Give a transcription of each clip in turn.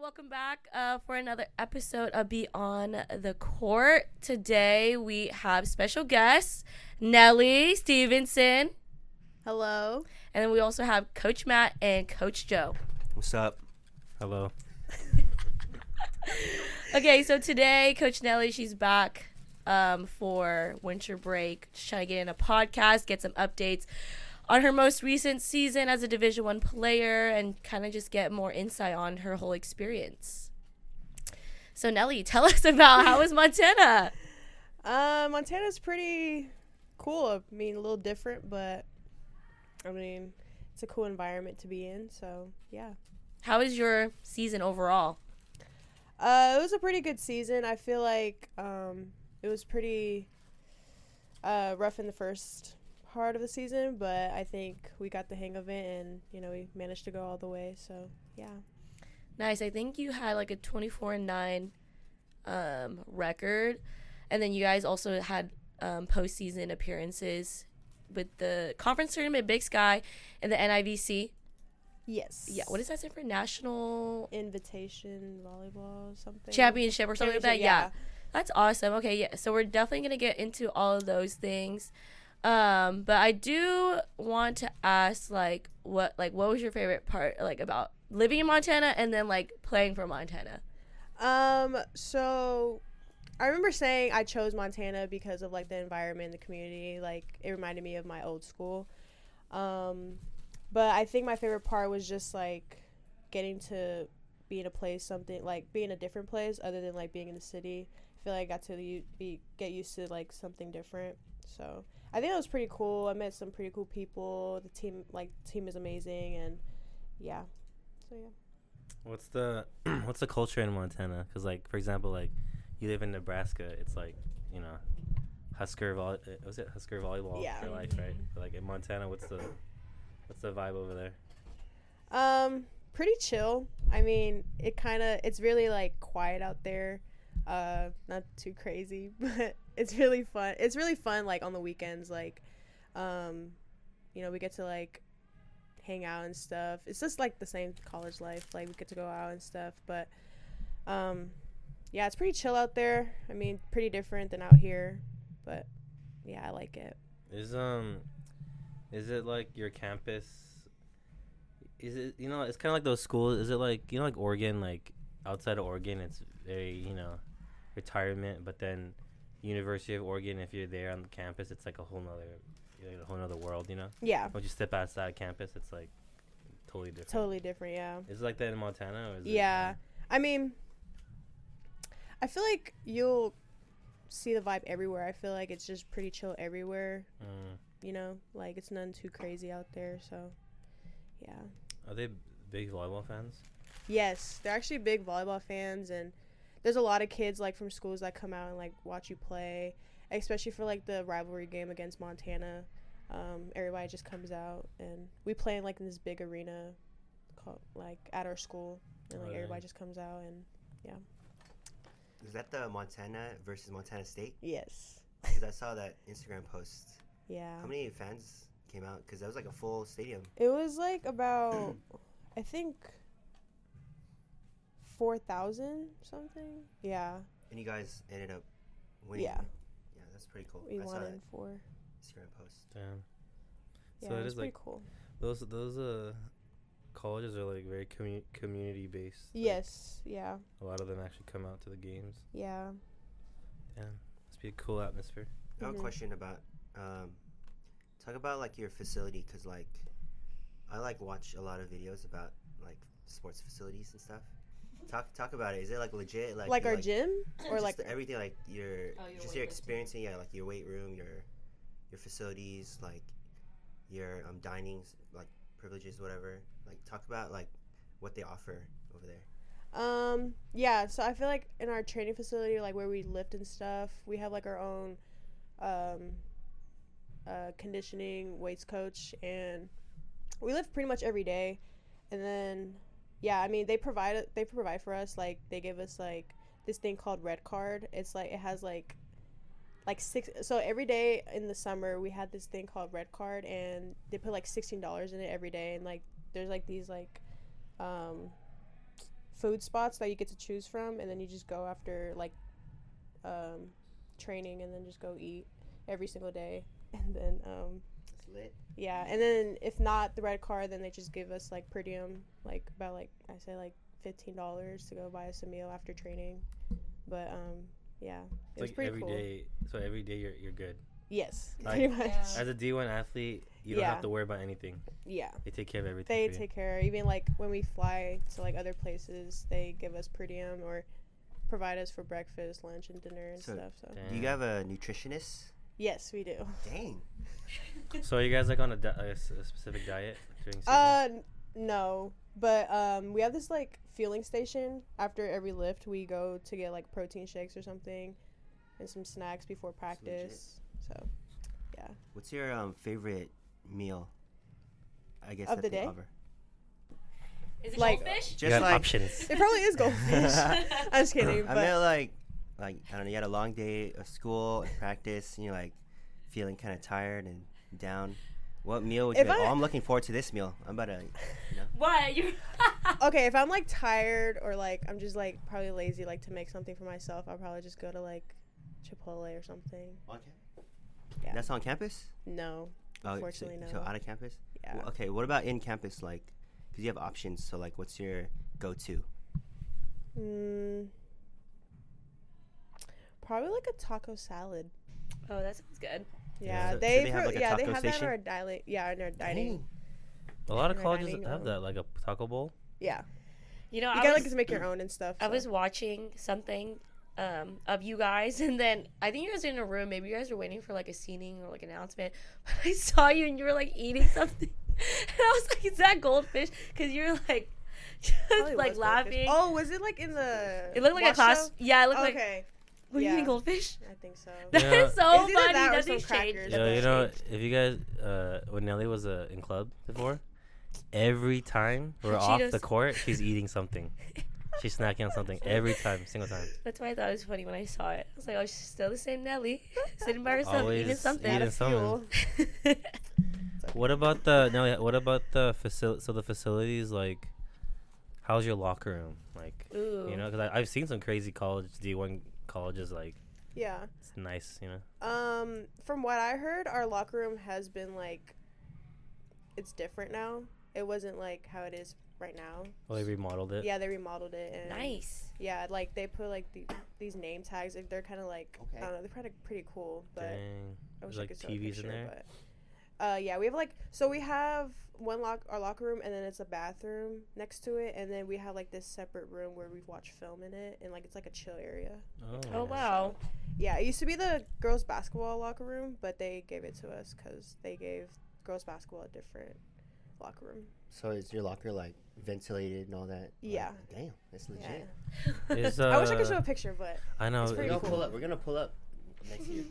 Welcome back for another episode of Beyond the Court. Today we have special guest Nellie Stevenson. Hello. And then we also have Coach Matt and Coach Joe. What's up? Hello. Okay, so today Coach Nellie, she's back for winter break. She's trying to get in a podcast, get some updates on her most recent season as a Division 1 player and kind of just get more insight on her whole experience. So, Nellie, tell us about how was Montana? Montana's pretty cool. I mean, a little different, but, I mean, it's a cool environment to be in, so, yeah. How was your season overall? It was a pretty good season. I feel like it was pretty rough in the first part of the season, but I think we got the hang of it, and you know, we managed to go all the way, so yeah. Nice. I think you had like a 24-9 record, and then you guys also had postseason appearances with the conference tournament, Big Sky, and the NIVC. Yes. Yeah, what does that say for? National Invitation Volleyball or something? Championship or something like that. Yeah. That's awesome. Okay, yeah, so we're definitely gonna get into all of those things. But I do want to ask, like, what was your favorite part, like, about living in Montana and then, like, playing for Montana? So I remember saying I chose Montana because of, like, the environment, the community. Like, it reminded me of my old school. But I think my favorite part was just, like, getting to be in a place, something, like, being a different place other than, like, being in the city. I feel like I got to get used to, like, something different. So I think it was pretty cool. I met some pretty cool people. The team, like, is amazing, and yeah. So yeah. What's the culture in Montana? Because, like, for example, like, you live in Nebraska, it's like, you know, Husker volleyball for life, right? But, like, in Montana, what's the vibe over there? Pretty chill. I mean, it's really, like, quiet out there. Not too crazy, but it's really fun. It's really fun, like, on the weekends, like, you know, we get to, like, hang out and stuff. It's just, like, the same college life. Like, we get to go out and stuff, but, yeah, it's pretty chill out there. I mean, pretty different than out here, but, yeah, I like it. Is it, like, your campus? Is it, you know, it's kind of like those schools. Is it, like, you know, like, Oregon, like, outside of Oregon, it's very, you know, retirement, but then University of Oregon, if you're there on the campus, it's like a whole nother world, you know? Yeah. Once you step outside campus, it's like totally different. Totally different, yeah. Is it like that in Montana? Or is yeah. It, I mean, I feel like you'll see the vibe everywhere. I feel like it's just pretty chill everywhere, you know? Like, it's none too crazy out there, so, yeah. Are they big volleyball fans? Yes, they're actually big volleyball fans, and there's a lot of kids, like, from schools that come out and, like, watch you play, especially for, like, the rivalry game against Montana. Everybody just comes out, and we play in, like, in this big arena called, like, at our school, and, like, everybody just comes out, and, yeah. Is that the Montana versus Montana State? Yes. Because I saw that Instagram post. Yeah. How many fans came out? Because that was, like, a full stadium. It was, like, about, I think, 4,000 something. Yeah. And you guys ended up winning. Yeah. Yeah, that's pretty cool. We won in 4. Instagram post. Damn. Yeah, so it is pretty, like, cool. Those colleges are, like, very community based. Yes. Like, yeah. A lot of them actually come out to the games. Yeah. Damn. Must be a cool atmosphere. Mm-hmm. I have a question about talk about, like, your facility, because, like, I, like, watch a lot of videos about, like, sports facilities and stuff. Talk about it. Is it, like, legit? Like our, like, gym? Or, like, everything, like, your experiencing, yeah, like, your weight room, your facilities, like, your dining, like, privileges, whatever. Like, talk about, like, what they offer over there. Yeah, so I feel like in our training facility, like, where we lift and stuff, we have, like, our own conditioning, weights coach, and we lift pretty much every day. And then, yeah, I mean, they provide for us, like, they give us, like, this thing called Red Card. It's, like, it has, like, like six. So every day in the summer we had this thing called Red Card, and they put like $16 in it every day. And like there's like these like food spots that you get to choose from, and then you just go after like training and then just go eat every single day. And then it's lit. Yeah, and then if not the Red Card, then they just give us like per diem, like about like I say like $15 to go buy us a meal after training. But yeah, it's like pretty every cool. Day, so every day you're good. Yes, like, pretty much. As a D1 athlete, you don't have to worry about anything. Yeah, they take care of everything. They take care. Even like when we fly to like other places, they give us per diem or provide us for breakfast, lunch, and dinner and stuff. So do you have a nutritionist? Yes, we do. Dang. So are you guys like on a specific diet during season? No, but we have this like fueling station. After every lift, we go to get like protein shakes or something, and some snacks before practice. So, yeah. What's your favorite meal? I guess of the day. Is it like, goldfish? Just like options. It probably is goldfish. I'm just kidding. But I mean, like I don't know. You had a long day of school and practice, and you're like feeling kind of tired and down. What meal would you like? Oh, I'm looking forward to this meal. I'm about to, you know. Why? Okay, if I'm, like, tired or, like, I'm just, like, probably lazy, like, to make something for myself, I'll probably just go to, like, Chipotle or something. On campus? Yeah. That's on campus? No. Oh, unfortunately, no. So out of campus? Yeah. Well, okay, what about in campus, like, because you have options, so, like, what's your go-to? Probably, like, a taco salad. Oh, that sounds good. Yeah, so they have, like, they have that in our dining. Yeah, in our dining. A lot of colleges have that, like a taco bowl. Yeah, you know, you gotta like make your own and stuff. I was watching something of you guys, and then I think you guys are in a room. Maybe you guys were waiting for like a seating or like an announcement. But I saw you, and you were like eating something, and I was like, "Is that goldfish?" Because you're like just like laughing. Oh, was it like in the? It looked like a class. Yeah, it looked like. Okay. Were you eating goldfish? I think so. That is so funny. Nothing's changed. Yeah, you know, if you guys, when Nellie was in club before, every time we're off the court, she's eating something. She's snacking on something every time, single time. That's why I thought it was funny when I saw it. I was like, oh, she's still the same Nellie, sitting by herself, always eating something. Eating something. Okay. What about the Nellie? What about the facility? So the facilities, like, how's your locker room? Like, ooh. You know, because I've seen some crazy college D1. Colleges like it's nice, you know. From what I heard, our locker room has been like, it's different now. It wasn't like how it is right now. Well, they remodeled it. Yeah, they remodeled it. And nice. Yeah, like they put like these name tags. Like, they're kind of like I don't know. They're pretty cool. But dang. I wish I could show you a picture, in there. But yeah, we have like we have our locker room, and then it's a bathroom next to it, and then we have like this separate room where we watch film in it, and like it's like a chill area. Oh wow. So, yeah, it used to be the girls basketball locker room, but they gave it to us because they gave girls basketball a different locker room. So is your locker like ventilated and all that? Yeah. Like, damn, that's legit. Yeah. I wish I could show a picture, but I know it's pretty cool. We're gonna pull up next year.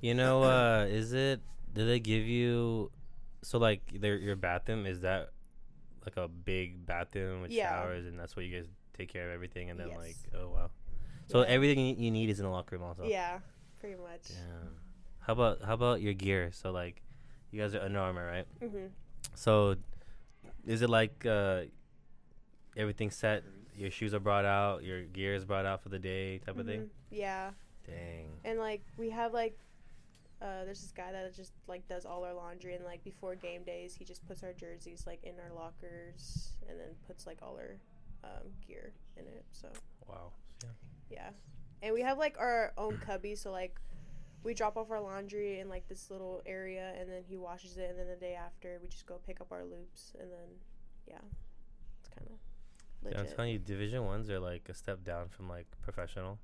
You know, do they give you? So, like, your bathroom, is that, like, a big bathroom with showers, and that's where you guys take care of everything, and then, like, oh, wow. So, everything you need is in the locker room also. Yeah, pretty much. Yeah. How about your gear? So, like, you guys are Under Armor, right? Mm-hmm. So, is it, like, everything's set, your shoes are brought out, your gear is brought out for the day type of thing? Yeah. Dang. And, like, we have, like, there's this guy that just like does all our laundry, and like before game days he just puts our jerseys like in our lockers and then puts like all our gear in it. So wow. Yeah, and we have like our own cubby, so like we drop off our laundry in like this little area, and then he washes it, and then the day after we just go pick up our loops, and then it's kind of legit. I'm telling you, Division 1s are like a step down from like professional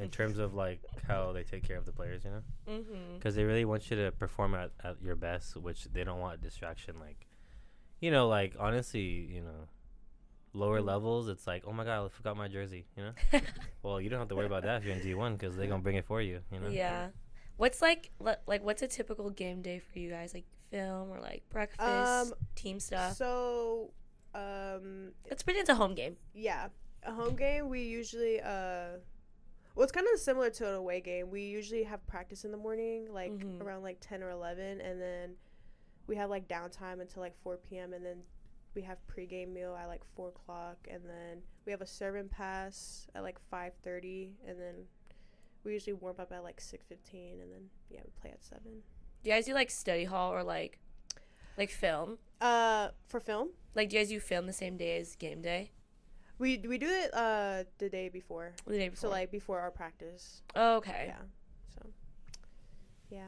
in terms of like how they take care of the players, you know, because they really want you to perform at your best, which they don't want a distraction. Like, you know, like honestly, you know, lower levels, it's like, oh my god, I forgot my jersey, you know. Well, you don't have to worry about that if you're in D1 because they're gonna bring it for you, you know. Yeah. What's like what's a typical game day for you guys? Like film or like breakfast, team stuff? So let's pretend it's a home game. We usually Well, it's kind of similar to an away game. We usually have practice in the morning, like around like 10 or 11, and then we have like downtime until like 4 p.m. and then we have pregame meal at like 4 o'clock, and then we have a serve and pass at like 5:30, and then we usually warm up at like 6:15, and then we play at 7. Do you guys do like study hall or like film? For film? Like, do you guys do film the same day as game day? We do it the day before. The day before. So like before our practice. Oh, okay. Yeah. So. Yeah.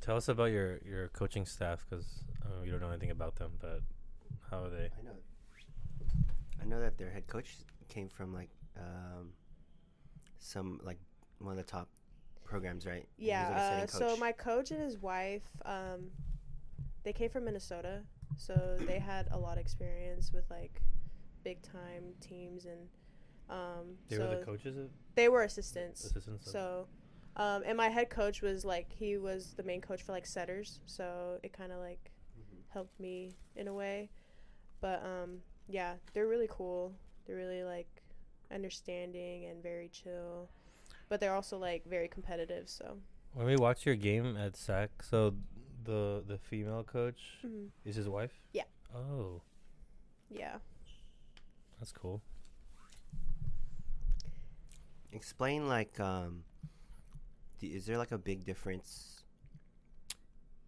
Tell us about your coaching staff, because we don't know anything about them, but how are they? I know that their head coach came from like some like one of the top programs, right? Yeah. So my coach and his wife, they came from Minnesota, so they had a lot of experience with like big-time teams, and they were the coaches? They were assistants. So, and my head coach was, like, he was the main coach for, like, setters, so it kind of, like, helped me in a way. But, yeah, they're really cool. They're really, like, understanding and very chill. But they're also, like, very competitive, so. When we watched your game at SAC, so the female coach is his wife? Yeah. Oh. Yeah. That's cool. Explain, like, is there, like, a big difference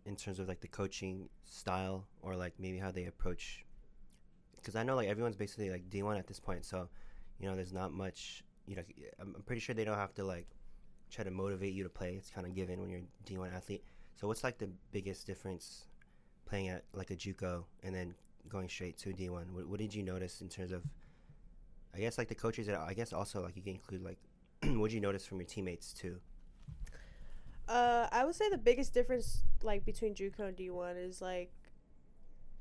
in terms of, like, the coaching style or, like, maybe how they approach? Because I know, like, everyone's basically, like, D1 at this point. So, you know, there's not much, you know, I'm pretty sure they don't have to, like, try to motivate you to play. It's kind of given when you're a D1 athlete. So what's, like, the biggest difference playing at, like, a JUCO and then going straight to D1? What did you notice in terms of, I guess, like, the coaches, and I guess also, like, you can include, like, what did you notice from your teammates, too? I would say the biggest difference, like, between JUCO and D1 is, like,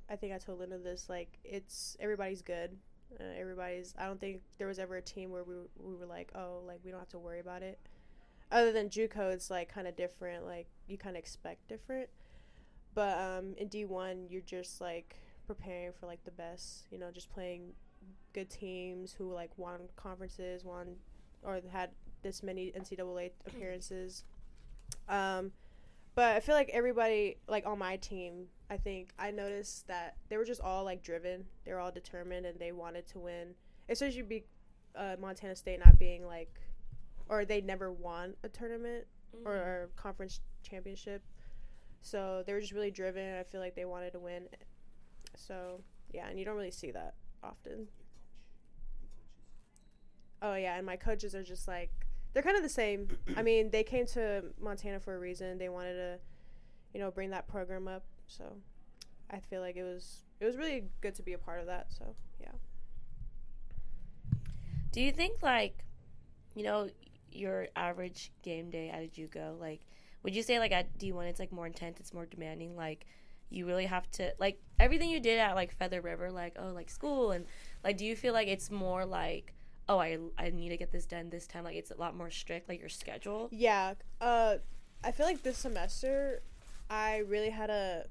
I think I told Linda this, like, it's, everybody's good. I don't think there was ever a team where we were like, oh, like, we don't have to worry about it. Other than JUCO, it's, like, kind of different. Like, you kind of expect different. But in D1, you're just, like, preparing for, like, the best, you know, just playing good teams who, like, won conferences, or had this many NCAA appearances. But I feel like everybody, like, on my team, I think I noticed that they were just all, like, driven. They were all determined, and they wanted to win. Especially Montana State not being, like, or they never won a tournament or a conference championship. So they were just really driven, and I feel like they wanted to win. So, yeah, and you don't really see that often. Oh, yeah, and my coaches are just, like, they're kind of the same. I mean, they came to Montana for a reason. They wanted to, you know, bring that program up. So I feel like it was really good to be a part of that. So, yeah. Do you think, like, you know, your average game day at a JUCO, like, would you say, like, at D1 it's, like, more intense, it's more demanding, like, you really have to, like, everything you did at, like, Feather River, like, oh, like, school, and, like, do you feel like it's more, like, oh, I need to get this done this time, like, it's a lot more strict, like, your schedule? Yeah, I feel like this semester I really had to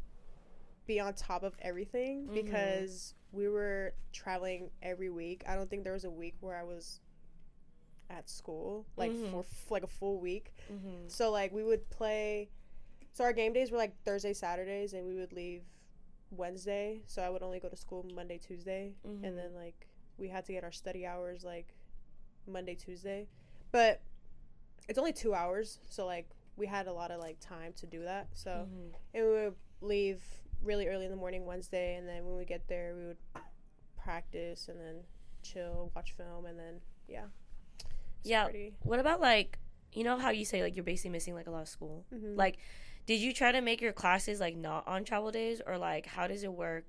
be on top of everything because we were traveling every week. I don't think there was a week where I was at school, like, for, like, a full week. So, like, we would play... So our game days were, like, Thursday, Saturdays, and we would leave Wednesday. So I would only go to school Monday, Tuesday. And then, like, we had to get our study hours, like, Monday, Tuesday. But it's only 2 hours, so, like, we had a lot of, like, time to do that. So and we would leave really early in the morning Wednesday, and then when we get there, we would practice and then chill, watch film, and then, yeah. What about, like, you know how you say, like, you're basically missing, like, a lot of school? Like, did you try to make your classes, like, not on travel days? Or, like, how does it work?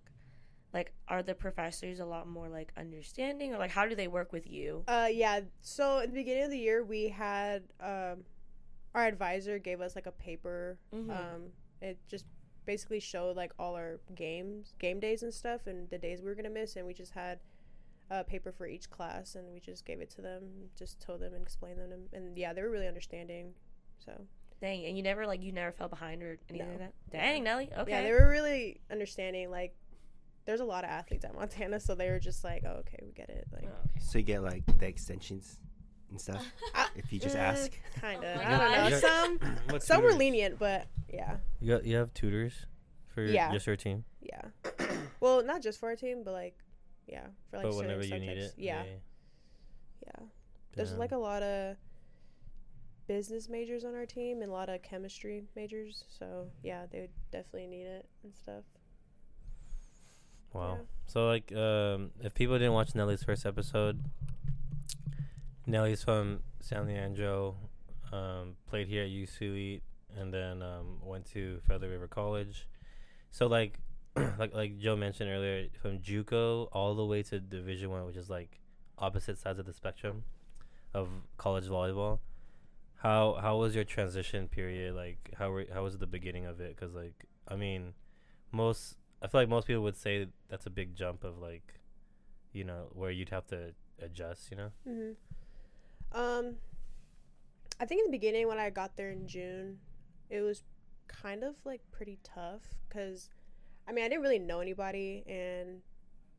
Like, are the professors a lot more, like, understanding? Or, like, how do they work with you? Yeah. So, at the beginning of the year, we had our advisor gave us, like, a paper. It just basically showed, like, all our game days and stuff, and the days we were going to miss. And we just had a paper for each class, and we just gave it to them, just told them and explained them. And, yeah, they were really understanding, so... Dang, and you never fell behind or anything like that? Dang, Nellie, okay. Yeah, they were really understanding, like, there's a lot of athletes at Montana, so they were just like, oh, okay, we get it. Like, so you get, like, the extensions and stuff if you just ask? Kind of. I don't know. Some tutors? Were lenient, but yeah. You have tutors for just your team? Yeah. Well, not just for our team, but like, yeah. For like but whenever you need it? Yeah. Yeah. There's like a lot of business majors on our team and a lot of chemistry majors. So, yeah, they would definitely need it and stuff. Wow. Yeah. So, like, if people didn't watch Nellie's first episode, Nellie's from San Leandro, played here at UC Elite, and then went to Feather River College. So, like, like Joe mentioned earlier, from JUCO all the way to Division 1, which is, like, opposite sides of the spectrum of college volleyball. How was your transition period? Like, how was the beginning of it? Because, like, I mean, I feel like most people would say that's a big jump of, like, you know, where you'd have to adjust, you know? Mm-hmm. I think in the beginning when I got there in June, it was kind of, like, pretty tough because, I mean, I didn't really know anybody. And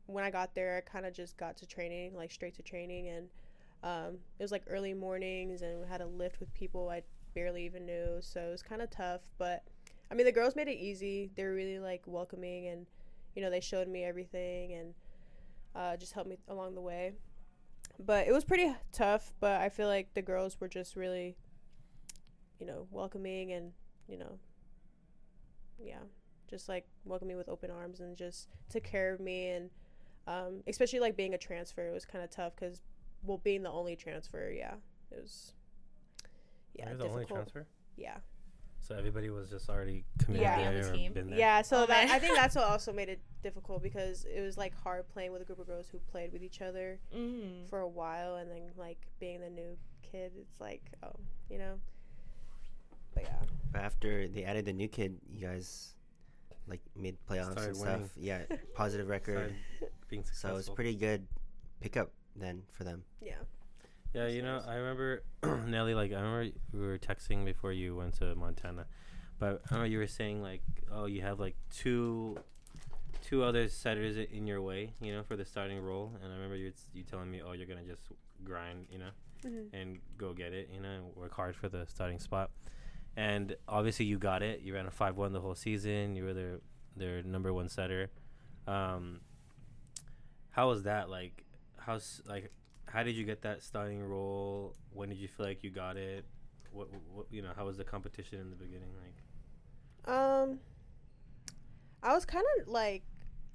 when I got there, I kind of just got to training, like, straight to training. And it was, like, early mornings and we had a lift with people I barely even knew. So it was kind of tough, but I mean, the girls made it easy. They were really, like, welcoming and, you know, they showed me everything and just helped me along the way. But it was pretty tough, but I feel like the girls were just really, you know, welcoming and, you know, yeah, just, like, welcomed me with open arms and just took care of me. And especially, like, being a transfer, it was kind of tough because, well, being the only transfer, it was, you're the only transfer? Yeah. So everybody was just already committed there or been there. Yeah, so that, I think that's what also made it difficult because it was, like, hard playing with a group of girls who played with each other for a while and then, like, being the new kid, it's like, oh, you know. But, yeah. But after they added the new kid, you guys, like, made playoffs started and winning. Stuff. Yeah, positive record. Being successful. So it was pretty good pickup then for them. Yeah. Yeah, you know, I remember, Nellie, like, I remember we were texting before you went to Montana, but I remember you were saying, like, oh, you have, like, two other setters in your way, you know, for the starting role, and I remember you telling me, oh, you're going to just grind, you know, and go get it, you know, and work hard for the starting spot, and obviously you got it. You ran a 5-1 the whole season. You were their number one setter. How was that, like, how did you get that starting role? When did you feel like you got it? What you know, how was the competition in the beginning like? I was kind of like,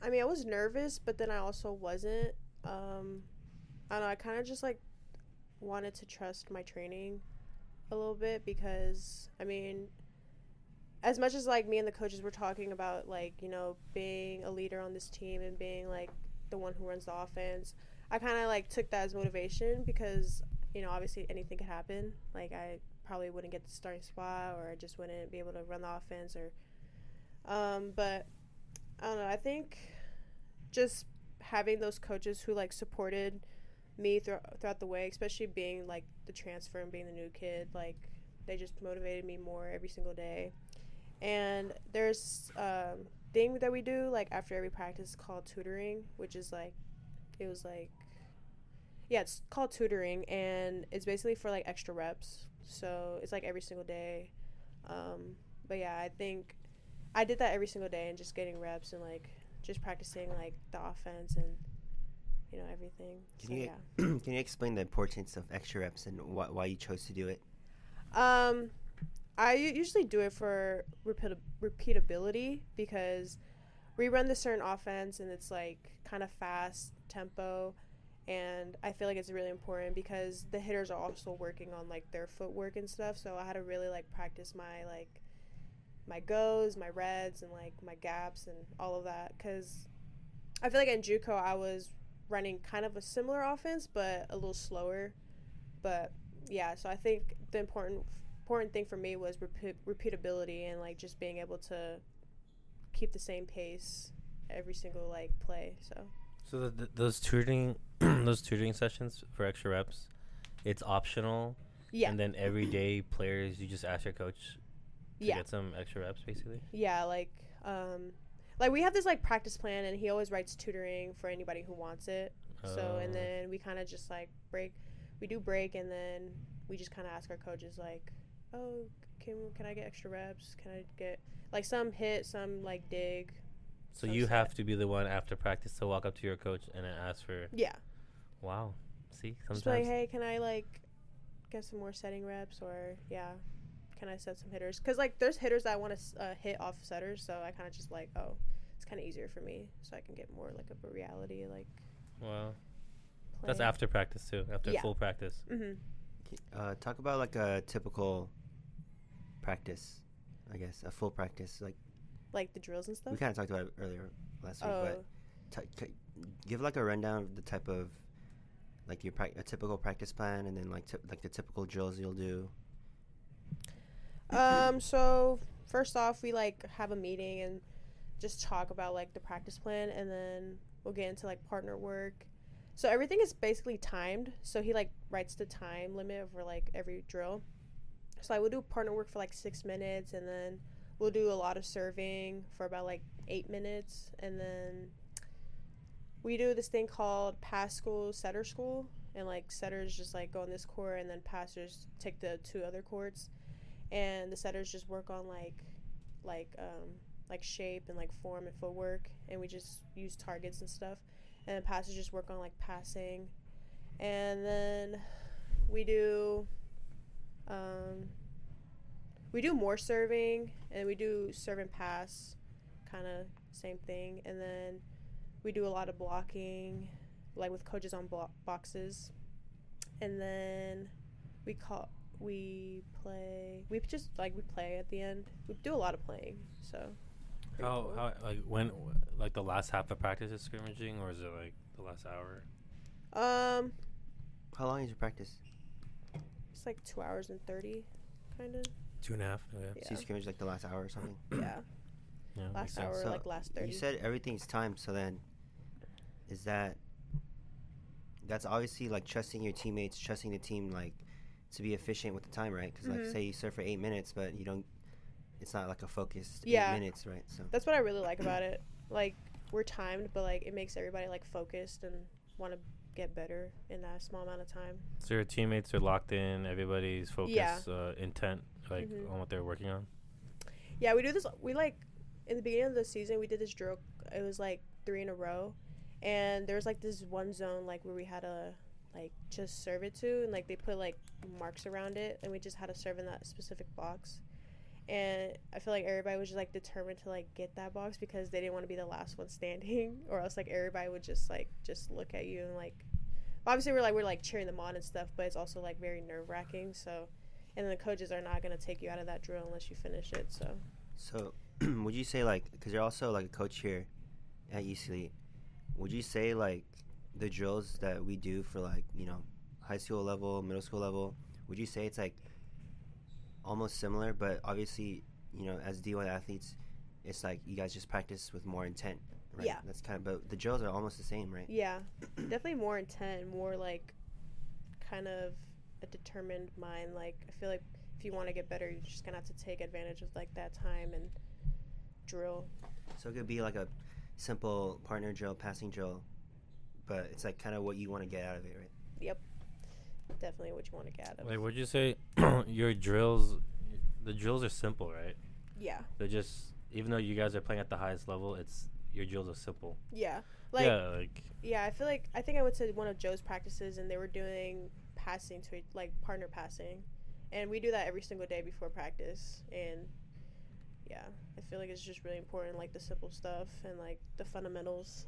I mean, I was nervous, but then I also wasn't. I don't know, I kind of just like wanted to trust my training a little bit because, I mean, as much as like me and the coaches were talking about like, you know, being a leader on this team and being like the one who runs the offense, I kind of, like, took that as motivation because, you know, obviously anything could happen. Like, I probably wouldn't get the starting spot or I just wouldn't be able to run the offense or but, I don't know, I think just having those coaches who, like, supported me throughout the way, especially being, like, the transfer and being the new kid, like, they just motivated me more every single day. And there's a thing that we do, like, after every practice called tutoring, which is, like, it's called tutoring, and it's basically for, like, extra reps. So it's, like, every single day. But, yeah, I think I did that every single day and just getting reps and, like, just practicing, like, the offense and, you know, everything. Can you explain the importance of extra reps and why you chose to do it? I usually do it for repeatability because we run this certain offense, and it's, like, kind of fast tempo, and I feel like it's really important because the hitters are also working on, like, their footwork and stuff, so I had to really, like, practice my, like, my goes, my reds, and, like, my gaps and all of that because I feel like in JUCO I was running kind of a similar offense but a little slower. But, yeah, so I think the important thing for me was repeatability and, like, just being able to keep the same pace every single, like, play. So those tutoring sessions for extra reps, it's optional. Yeah. And then every day players, you just ask your coach to get some extra reps basically. Yeah, like we have this, like, practice plan, and he always writes tutoring for anybody who wants it. So and then we kind of just, like, break we do break, and then we just kind of ask our coaches, like, oh, can I get extra reps? Can I get, like, some hit, some, like, dig. So you have to be the one after practice to walk up to your coach and ask for. Yeah. Wow. See, sometimes. Just like, hey, can I, like, get some more setting reps, or, yeah, can I set some hitters? Because, like, there's hitters that I want to hit off setters, so I kind of just, like, oh, it's kind of easier for me, so I can get more, like, of a reality, like. Wow. Play. That's after practice, too, after full practice. Mm-hmm. Talk about, like, a typical practice, I guess, a full practice, like the drills and stuff? We kind of talked about it earlier last week, but give, like, a rundown of the type of, like, your a typical practice plan, and then, like, like the typical drills you'll do. So, first off, we, like, have a meeting and just talk about, like, the practice plan, and then we'll get into, like, partner work. So, everything is basically timed. So, he, like, writes the time limit over, like, every drill. So, I will do partner work for, like, 6 minutes, and then we'll do a lot of serving for about, like, 8 minutes. And then we do this thing called pass school, setter school. And, like, setters just, like, go on this court, and then passers take the two other courts. And the setters just work on, like shape and, like, form and footwork. And we just use targets and stuff. And then passers just work on, like, passing. And then we do more serving, and we do serve and pass, kind of same thing. And then we do a lot of blocking, like with coaches on boxes. And then we play at the end. We do a lot of playing. So how like when the last half of practice is scrimmaging, or is it like the last hour? How long is your practice? It's like 2 hours and 30, kind of. 2.5. Yeah. So you scrimmage like the last hour or something. Yeah. Last hour, so like last 30. You said everything's timed, so then, is that's obviously like trusting your teammates, trusting the team, like to be efficient with the time, right? Because like say you serve for 8 minutes, but you don't. It's not like a focused 8 minutes, right? So that's what I really like about it. Like we're timed, but like it makes everybody like focused and want to get better in that small amount of time. So your teammates are locked in. Everybody's focused, intent. Like on what they're working on. Yeah, we do this. We like in the beginning of the season we did this drill. It was like 3 in a row, and there was like this one zone like where we had to like just serve it to, and like they put like marks around it, and we just had to serve in that specific box. And I feel like everybody was just like determined to like get that box because they didn't want to be the last one standing, or else like everybody would just look at you and like. Obviously we're cheering them on and stuff, but it's also like very nerve wracking. So. And then the coaches are not going to take you out of that drill unless you finish it, so. So, would you say, like, because you're also, like, a coach here at UC Elite, would you say, like, the drills that we do for, like, you know, high school level, middle school level, would you say it's, like, almost similar, but obviously, you know, as D1 athletes, it's, like, you guys just practice with more intent, right? Yeah. That's kind of, but the drills are almost the same, right? Yeah. Definitely more intent, more, like, kind of a determined mind. Like I feel like if you want to get better, you're just gonna have to take advantage of like that time and drill. So it could be like a simple partner drill, passing drill, but it's like kind of what you want to get out of it, right? Yep, definitely what you want to get out of it. Like, would you say your drills, the drills are simple, right? Yeah. They're just, even though you guys are playing at the highest level, it's your drills are simple. Yeah. I feel like I think I went to one of Joe's practices and they were doing passing to like partner passing, and we do that every single day before practice. And yeah, I feel like it's just really important, like the simple stuff and like the fundamentals.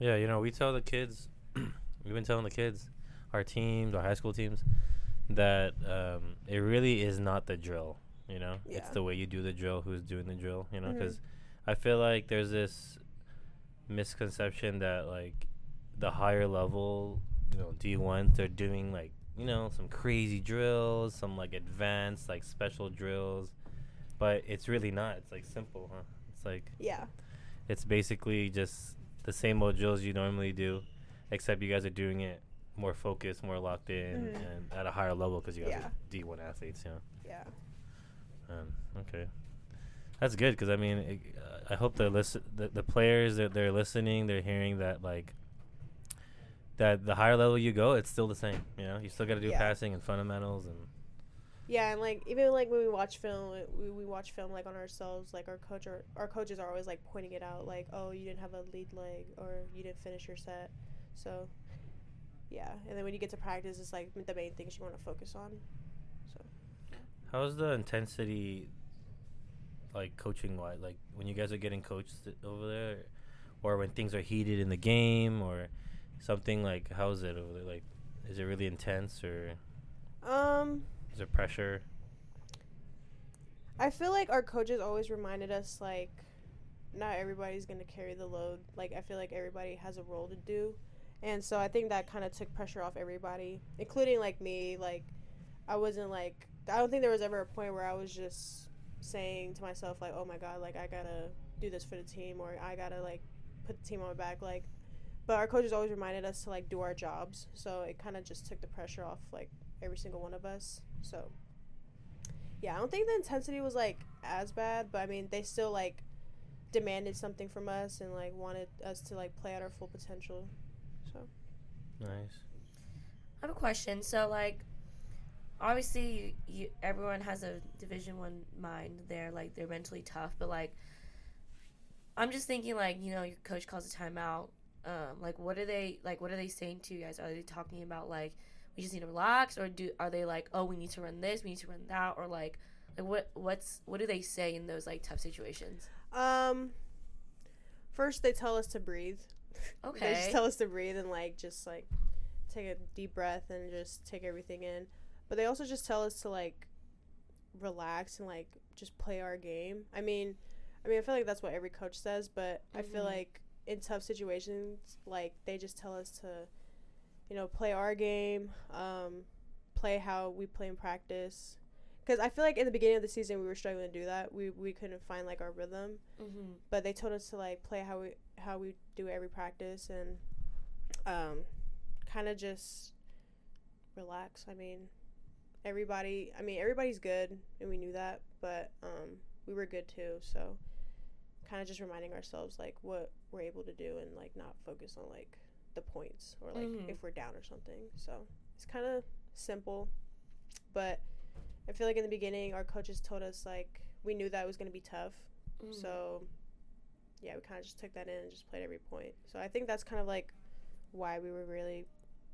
Yeah, you know, we tell the kids we've been telling the kids, our teams, our high school teams, that it really is not the drill, you know. Yeah. It's the way you do the drill, who's doing the drill, you know, because I feel like there's this misconception that like the higher level, you know, D1s, they're doing like, you know, some crazy drills, some like advanced, like special drills, but it's really not. It's like simple, huh? It's like, yeah, it's basically just the same old drills you normally do, except you guys are doing it more focused, more locked in, and at a higher level because you guys are D1 athletes, you know? Yeah. Okay. That's good because, I mean, I hope the players that they're listening, they're hearing that, like, that the higher level you go, it's still the same. You know, you still got to do passing and fundamentals and. Yeah, and like even like when we watch film, we watch film like on ourselves. Like our coaches are always like pointing it out, like, oh, you didn't have a lead leg or you didn't finish your set. So, yeah, and then when you get to practice, it's like the main things you want to focus on. So. How's the intensity? Like coaching wise, like when you guys are getting coached over there, or when things are heated in the game or something, like how is it over there? Like, is it really intense or? Is there pressure? I feel like our coaches always reminded us, like, not everybody's going to carry the load. Like, I feel like everybody has a role to do. And so I think that kind of took pressure off everybody, including, like, me. Like, I wasn't, like, I don't think there was ever a point where I was just saying to myself, like, oh, my God, like, I got to do this for the team or I got to, like, put the team on my back. Like, but our coaches always reminded us to, like, do our jobs. So it kind of just took the pressure off, like, every single one of us. So, yeah, I don't think the intensity was, like, as bad. But, I mean, they still, like, demanded something from us and, like, wanted us to, like, play at our full potential. So. Nice. I have a question. So, like, obviously you, everyone has a Division I mind. They're, like, they're mentally tough. But, like, I'm just thinking, like, you know, your coach calls a timeout. Like, what are they saying to you guys? Are they talking about, like, we just need to relax, or are they like, oh, we need to run this, we need to run that, or like what do they say in those like tough situations? First they tell us to breathe. Okay. They just tell us to breathe and like just like take a deep breath and just take everything in. But they also just tell us to like relax and like just play our game. I mean I feel like that's what every coach says, but mm-hmm. I feel like in tough situations, like they just tell us to, you know, play our game, play how we play in practice. Because I feel like in the beginning of the season we were struggling to do that. We couldn't find, like, our rhythm. Mm-hmm. But they told us to, like, play how we do every practice and kind of just relax. I mean, everybody's good, and we knew that. But we were good, too. So kind of just reminding ourselves, like, what we're able to do and, like, not focus on, like, the points or like mm-hmm. if we're down or something. So it's kind of simple, but I feel like in the beginning our coaches told us, like, we knew that it was going to be tough. Mm-hmm. So yeah, we kind of just took that in and just played every point. So I think that's kind of like why we were really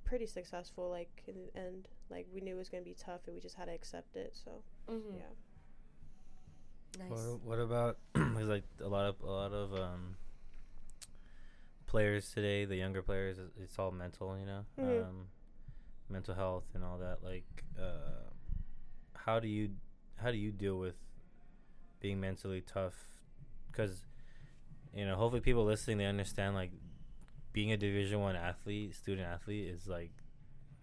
pretty successful, like in the end. Like, we knew it was going to be tough and we just had to accept it. So mm-hmm. yeah. Nice. Well, what about because like a lot of players today, the younger players, it's all mental, you know, mm-hmm. Mental health and all that. Like, how do you deal with being mentally tough? Because, you know, hopefully people listening, they understand, like, being a Division I student athlete is like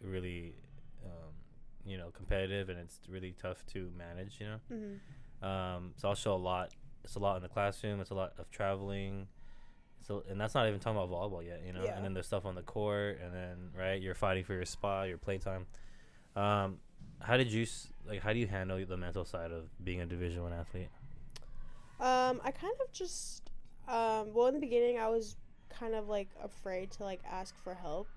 really you know, competitive, and it's really tough to manage, you know. Mm-hmm. It's also a lot in the classroom, it's a lot of traveling. So, and that's not even talking about volleyball yet, you know. Yeah. And then there's stuff on the court, and then right, you're fighting for your spot, your playtime. How do you handle the mental side of being a Division I athlete? I kind of just, well, in the beginning, I was kind of like afraid to like ask for help,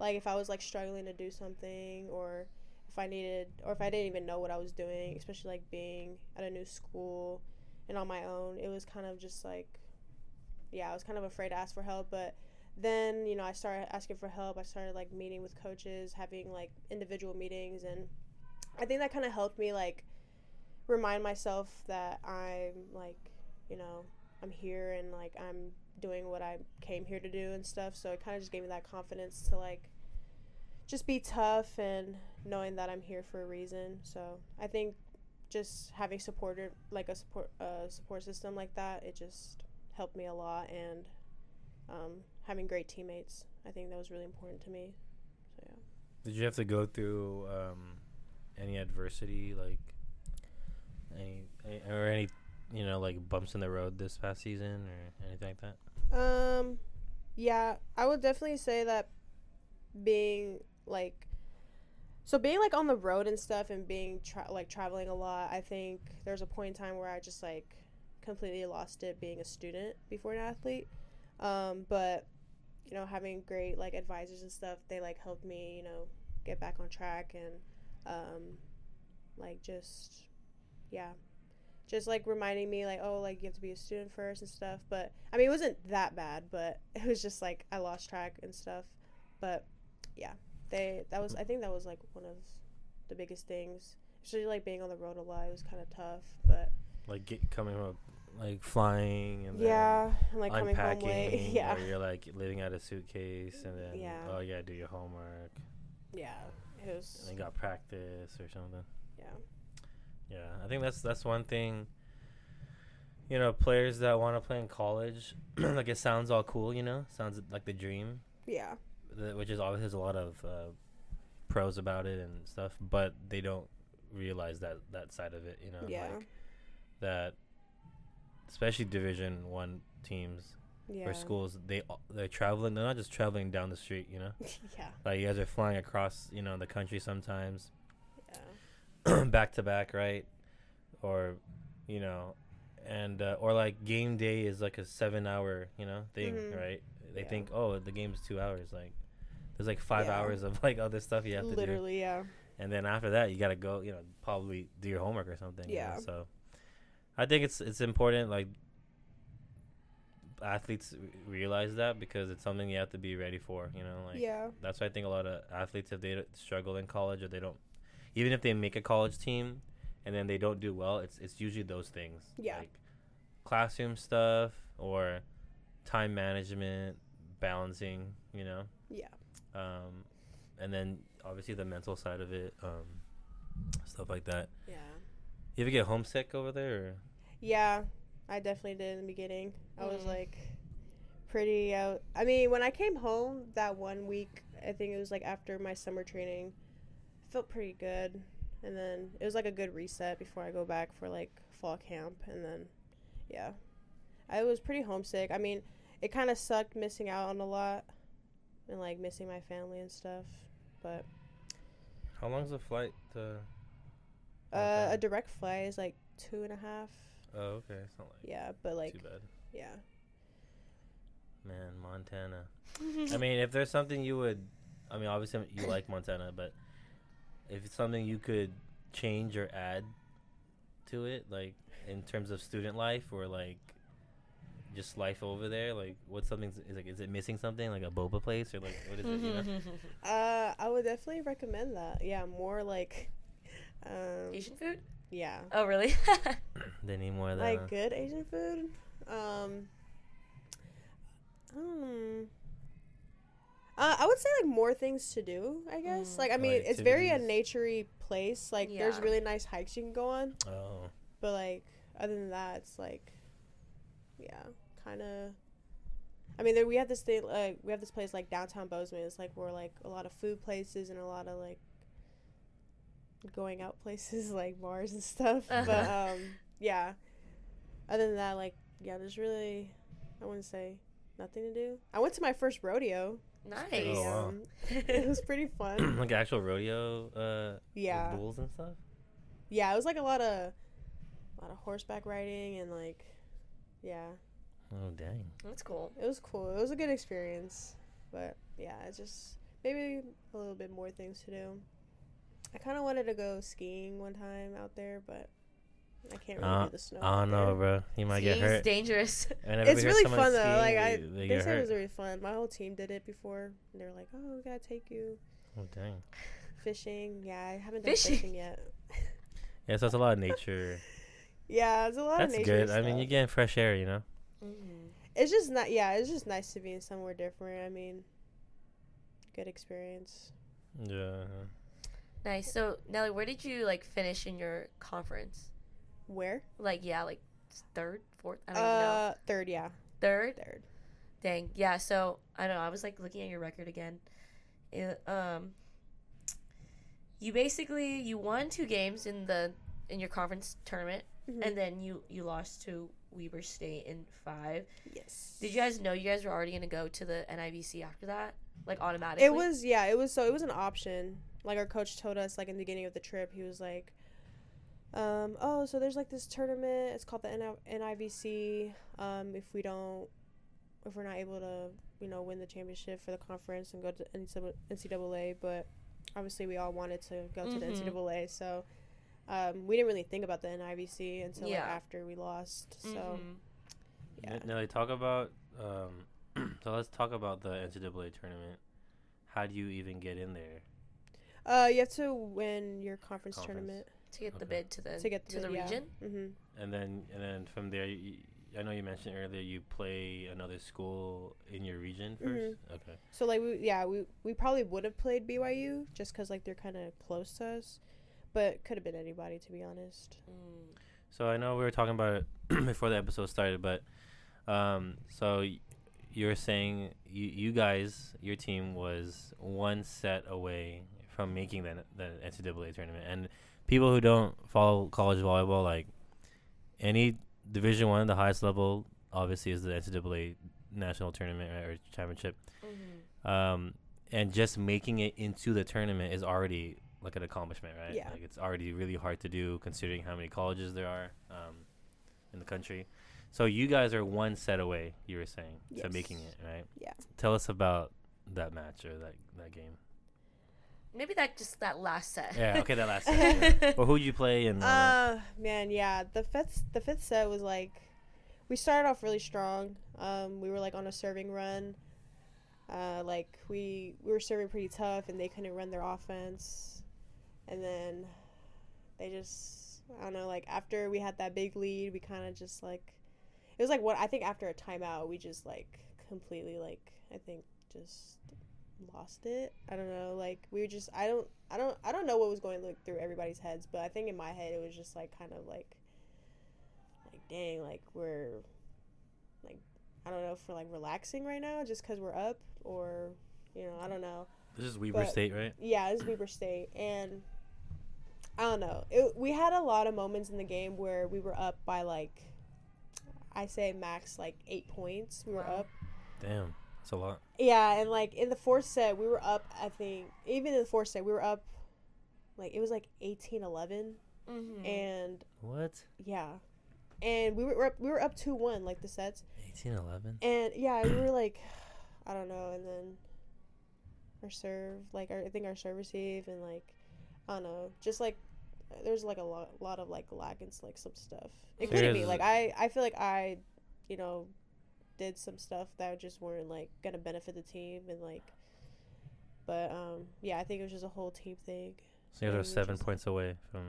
like if I was like struggling to do something, or if I needed, or if I didn't even know what I was doing, especially like being at a new school and on my own. It was kind of just like. Yeah, I was kind of afraid to ask for help, but then, you know, I started asking for help. I started, like, meeting with coaches, having, like, individual meetings, and I think that kind of helped me, like, remind myself that I'm, like, you know, I'm here and, like, I'm doing what I came here to do and stuff, so it kind of just gave me that confidence to, like, just be tough and knowing that I'm here for a reason. So I think just having supported, like, a support system like that, it just helped me a lot, and having great teammates, I think that was really important to me. So yeah. Did you have to go through any adversity, like any you know, like bumps in the road this past season or anything like that? Yeah, I would definitely say that being on the road and stuff, and being traveling a lot, I think there's a point in time where I just like completely lost it being a student before an athlete, but you know, having great, like, advisors and stuff, they, like, helped me, you know, get back on track and, like, just, yeah, just, like, reminding me, like, oh, like, you have to be a student first and stuff. But, I mean, it wasn't that bad, but it was just, like, I lost track and stuff. But, yeah, I think that was, like, one of the biggest things. Especially, like, being on the road a lot, it was kind of tough, but. Like, coming up, like, flying and then and, like, unpacking, coming home late. Yeah. Or you're, like, living out a suitcase and then, oh, yeah, do your homework. Yeah. It was. And then got practice or something. Yeah. Yeah. I think that's one thing, you know, players that want to play in college, like, it sounds all cool, you know? Sounds like the dream. Yeah. Which is obviously there's a lot of pros about it and stuff, but they don't realize that side of it, you know? Yeah. Like, that, especially Division 1 teams or schools, they're traveling. They're not just traveling down the street, you know. Yeah. Like, you guys are flying across, you know, the country sometimes. Yeah. Back to back, right? Or, you know, and or like game day is like a 7-hour, you know, thing, right? They think, oh, the game's 2 hours. Like, there's like 5 hours of like other stuff you have to do. Literally, yeah. And then after that, you gotta go, you know, probably do your homework or something. Yeah. You know? So. I think it's important, like, athletes realize that, because it's something you have to be ready for, you know? Like, yeah. That's why I think a lot of athletes, if they struggle in college or they don't, even if they make a college team and then they don't do well, it's usually those things. Yeah. Like, classroom stuff or time management, balancing, you know? Yeah. And then, obviously, the mental side of it, stuff like that. Yeah. You ever get homesick over there? Or? Yeah, I definitely did in the beginning. I was, like, pretty out. I mean, when I came home that 1 week, I think it was, like, after my summer training, I felt pretty good. And then it was, like, a good reset before I go back for, like, fall camp. And then, yeah, I was pretty homesick. I mean, it kind of sucked missing out on a lot and, like, missing my family and stuff. But. How long's the flight to... a direct flight is, like, 2.5. Oh, okay. It's not, like, yeah, but, like, too bad. Yeah. Man, Montana. I mean, if there's something you would... I mean, obviously, you like Montana, but if it's something you could change or add to it, like, in terms of student life or, like, just life over there, like, what's something... Is it missing something? Like, a boba place? Or, like, what is it? You know? I would definitely recommend that. Yeah, more, like... Asian food? Yeah. Oh, really? They need more of that. Like, good Asian food? I would say, like, more things to do, I guess. Like, I mean, it's very a nature-y place. Like, there's really nice hikes you can go on. Oh. But, like, other than that, it's, like, yeah, kind of... I mean, there, we have this thing, like, we have this place, like, downtown Bozeman. It's, like, where, like, a lot of food places and a lot of, like, going out places like bars and stuff, but yeah. Other than that, like, yeah, there's really, I wouldn't say nothing to do. I went to my first rodeo. Nice. Oh, wow. It was pretty fun. Like actual rodeo. Yeah. With bulls and stuff. Yeah, it was like a lot of horseback riding and like, yeah. Oh dang. That's cool. It was cool. It was a good experience, but yeah, it's just maybe a little bit more things to do. I kind of wanted to go skiing one time out there, but I can't really do the snow. I don't know, bro. You might get hurt. It's dangerous. It's really fun, though. Like they said it was really fun. My whole team did it before, and they were like, oh, we got to take you. Oh, dang. Fishing. Yeah, I haven't done fishing yet. Yeah, so it's a lot of nature. Yeah, it's a lot of nature. That's good. Stuff. I mean, you're getting fresh air, you know? Mm-hmm. It's just not. Yeah, it's just nice to be in somewhere different. I mean, good experience. Yeah. Nice. So, Nellie, where did you, like, finish in your conference? Where? Like, yeah, like, third, fourth? I don't know. Third, yeah. Third. Dang. Yeah, so, I don't know. I was, like, looking at your record again. You basically, you won 2 games in your conference tournament, and then you lost to Weber State in 5. Yes. Did you guys know you guys were already going to go to the NIVC after that? Like, automatically? It was an option. Like, our coach told us, like, in the beginning of the trip, he was like, so there's, like, this tournament. It's called the NIVC. If we're not able to you know, win the championship for the conference and go to NCAA, but obviously we all wanted to go to the NCAA, so we didn't really think about the NIVC until after we lost. So, yeah. Nellie, talk about so let's talk about the NCAA tournament. How do you even get in there? You have to win your conference tournament to get the bid to the region. Mm-hmm. And then from there, I know you mentioned earlier you play another school in your region first. Mm-hmm. Okay. So like we probably would have played BYU just because like they're kind of close to us, but could have been anybody, to be honest. Mm. So I know we were talking about it before the episode started, but so you're saying your team was one set away from making the NCAA tournament. And people who don't follow college volleyball, like any Division 1, the highest level obviously is the NCAA national tournament, right, or championship. Mm-hmm. And just making it into the tournament is already like an accomplishment, right? Yeah. Like it's already really hard to do considering how many colleges there are in the country. So you guys are one set away, you were saying, to making it, right? Yeah. Tell us about that match or that game. Maybe that last set. Yeah, okay, that last set. Yeah. Well, who'd you play in? The fifth set was like, we started off really strong. We were like on a serving run. Like we were serving pretty tough, and they couldn't run their offense. And then they just, I don't know, like after we had that big lead, we kind of just like, it was like what I think after a timeout, we just like completely like I think just lost it. I don't know, like we were just I don't know what was going like through everybody's heads, but I think in my head it was just like kind of like dang, like we're like I don't know if we're like relaxing right now just because we're up, or you know, I don't know. This is Weber State, right? Yeah, this is Weber State, and I don't know. We had a lot of moments in the game where we were up by like I say max like 8 points. We were up. Damn. That's a lot. Yeah, and like in the fourth set, we were up, I think, even in the fourth set, we were up, like, it was like 18-11. Mm-hmm. And. What? Yeah. And we were up 2-1, like the sets. 18-11? And yeah, we were like, I don't know, and then our serve, like, I think our serve receive, and like, I don't know, just like, there's like a lot of like lack and like some stuff. Including me. Like, I feel like I, you know, did some stuff that just weren't like gonna benefit the team, and like but yeah, I think it was just a whole team thing. So you guys are 7 points away from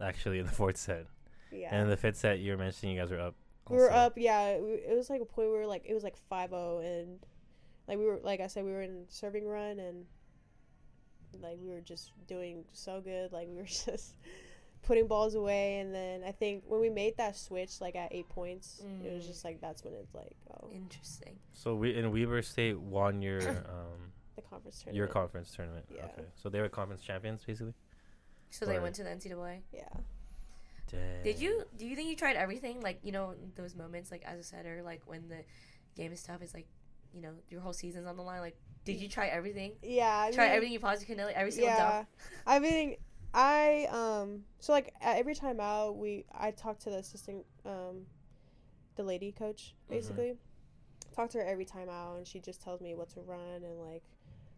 actually in the fourth set. Yeah. And in the fifth set you were mentioning you guys were up also. We were up, yeah. It was like a point where like it was like 5-0, and like we were, like I said, we were in serving run, and like we were just doing so good, like we were just putting balls away. And then I think when we made that switch, like at 8 points, it was just like that's when it's like, oh, interesting. So we in Weber State won your the conference tournament. Your conference tournament. Yeah. Okay. So they were conference champions basically. So or they went to the NCAA. Yeah. Dang. Do you think you tried everything? Like, you know, those moments, like as a setter, like when the game is tough, it's like, you know, your whole season's on the line. Like, did you try everything? Yeah. I mean, everything you possibly could, like, every single job. I mean. So like at every time out I talked to the assistant, the lady coach basically. Mm-hmm. Talked to her every time out, and she just tells me what to run and like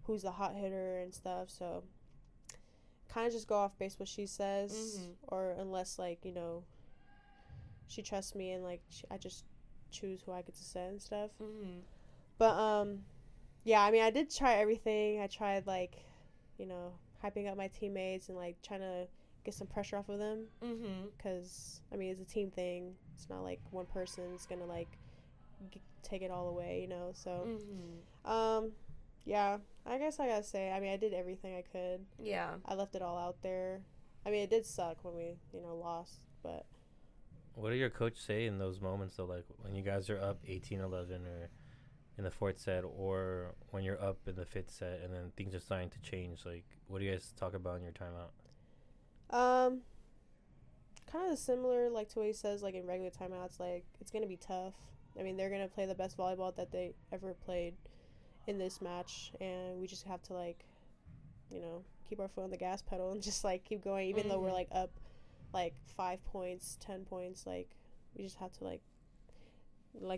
who's the hot hitter and stuff. So kind of just go off base what she says, or unless like, you know, she trusts me and like I just choose who I get to send and stuff. Mm-hmm. But yeah, I mean I did try everything. I tried like, you know, hyping up my teammates and like trying to get some pressure off of them, because I mean it's a team thing. It's not like one person's gonna like take it all away, you know. So yeah, I guess I gotta say, I mean I did everything I could. Yeah, I left it all out there. I mean it did suck when we, you know, lost, but what did your coach say in those moments though, like when you guys are up 18-11 or in the fourth set, or when you're up in the fifth set and then things are starting to change? Like, what do you guys talk about in your timeout? Kind of similar like to what he says, like in regular timeouts, like it's gonna be tough. I mean, they're gonna play the best volleyball that they ever played in this match, and we just have to like, you know, keep our foot on the gas pedal and just like keep going, even though we're like up like 5 points, 10 points, like we just have to like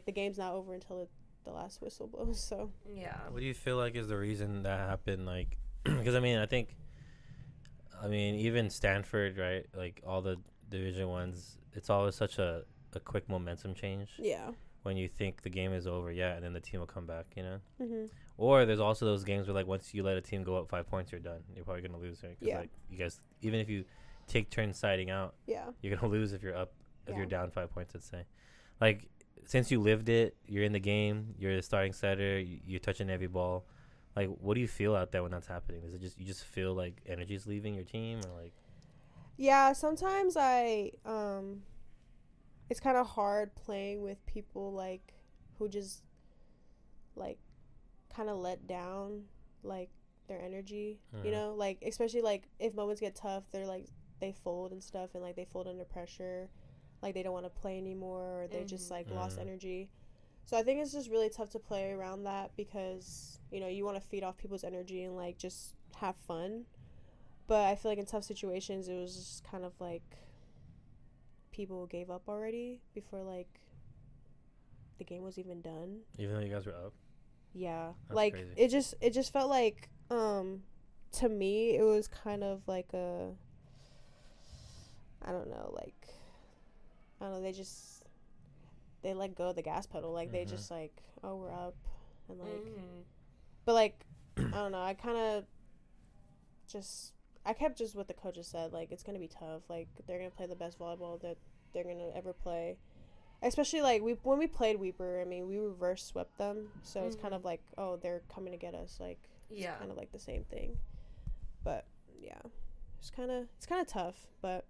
the game's not over until the last whistle blows. So yeah. What do you feel like is the reason that happened? Like, because I mean, even Stanford, right? Like all the Division Ones, it's always such a quick momentum change. Yeah. When you think the game is over, yeah, and then the team will come back, you know? Mm-hmm. Or there's also those games where, like, once you let a team go up 5 points, you're done. You're probably going to lose, right? Because, yeah. like, you guys, even if you take turns siding out, yeah, you're going to lose if you're up, if yeah. you're down 5 points, let's say. Like, since you lived it, you're in the game, you're the starting setter, you're touching every ball. Like, what do you feel out there when that's happening? Is it just, you just feel like energy's leaving your team, or, like? Yeah, sometimes it's kind of hard playing with people, like, who just, like, kind of let down, like, their energy, you know? Like, especially, like, if moments get tough, they're, like, they fold and stuff, and, like, they fold under pressure. Like, they don't want to play anymore, or they just, like, lost energy. So I think it's just really tough to play around that because, you know, you want to feed off people's energy and, like, just have fun. But I feel like in tough situations, it was just kind of, like, people gave up already before, like, the game was even done, even though you guys were up. Yeah. That's like crazy. it just felt like to me it was kind of like a I don't know they let go of the gas pedal, like they just like, oh, we're up, and like but like I don't know, I kind of just kept just what the coaches said, like, it's going to be tough. Like, they're going to play the best volleyball that they're going to ever play. Especially, like, when we played Weber, I mean, we reverse swept them. So it's kind of like, oh, they're coming to get us. Like, yeah. It's kind of like the same thing. But, yeah, it's kind of tough, but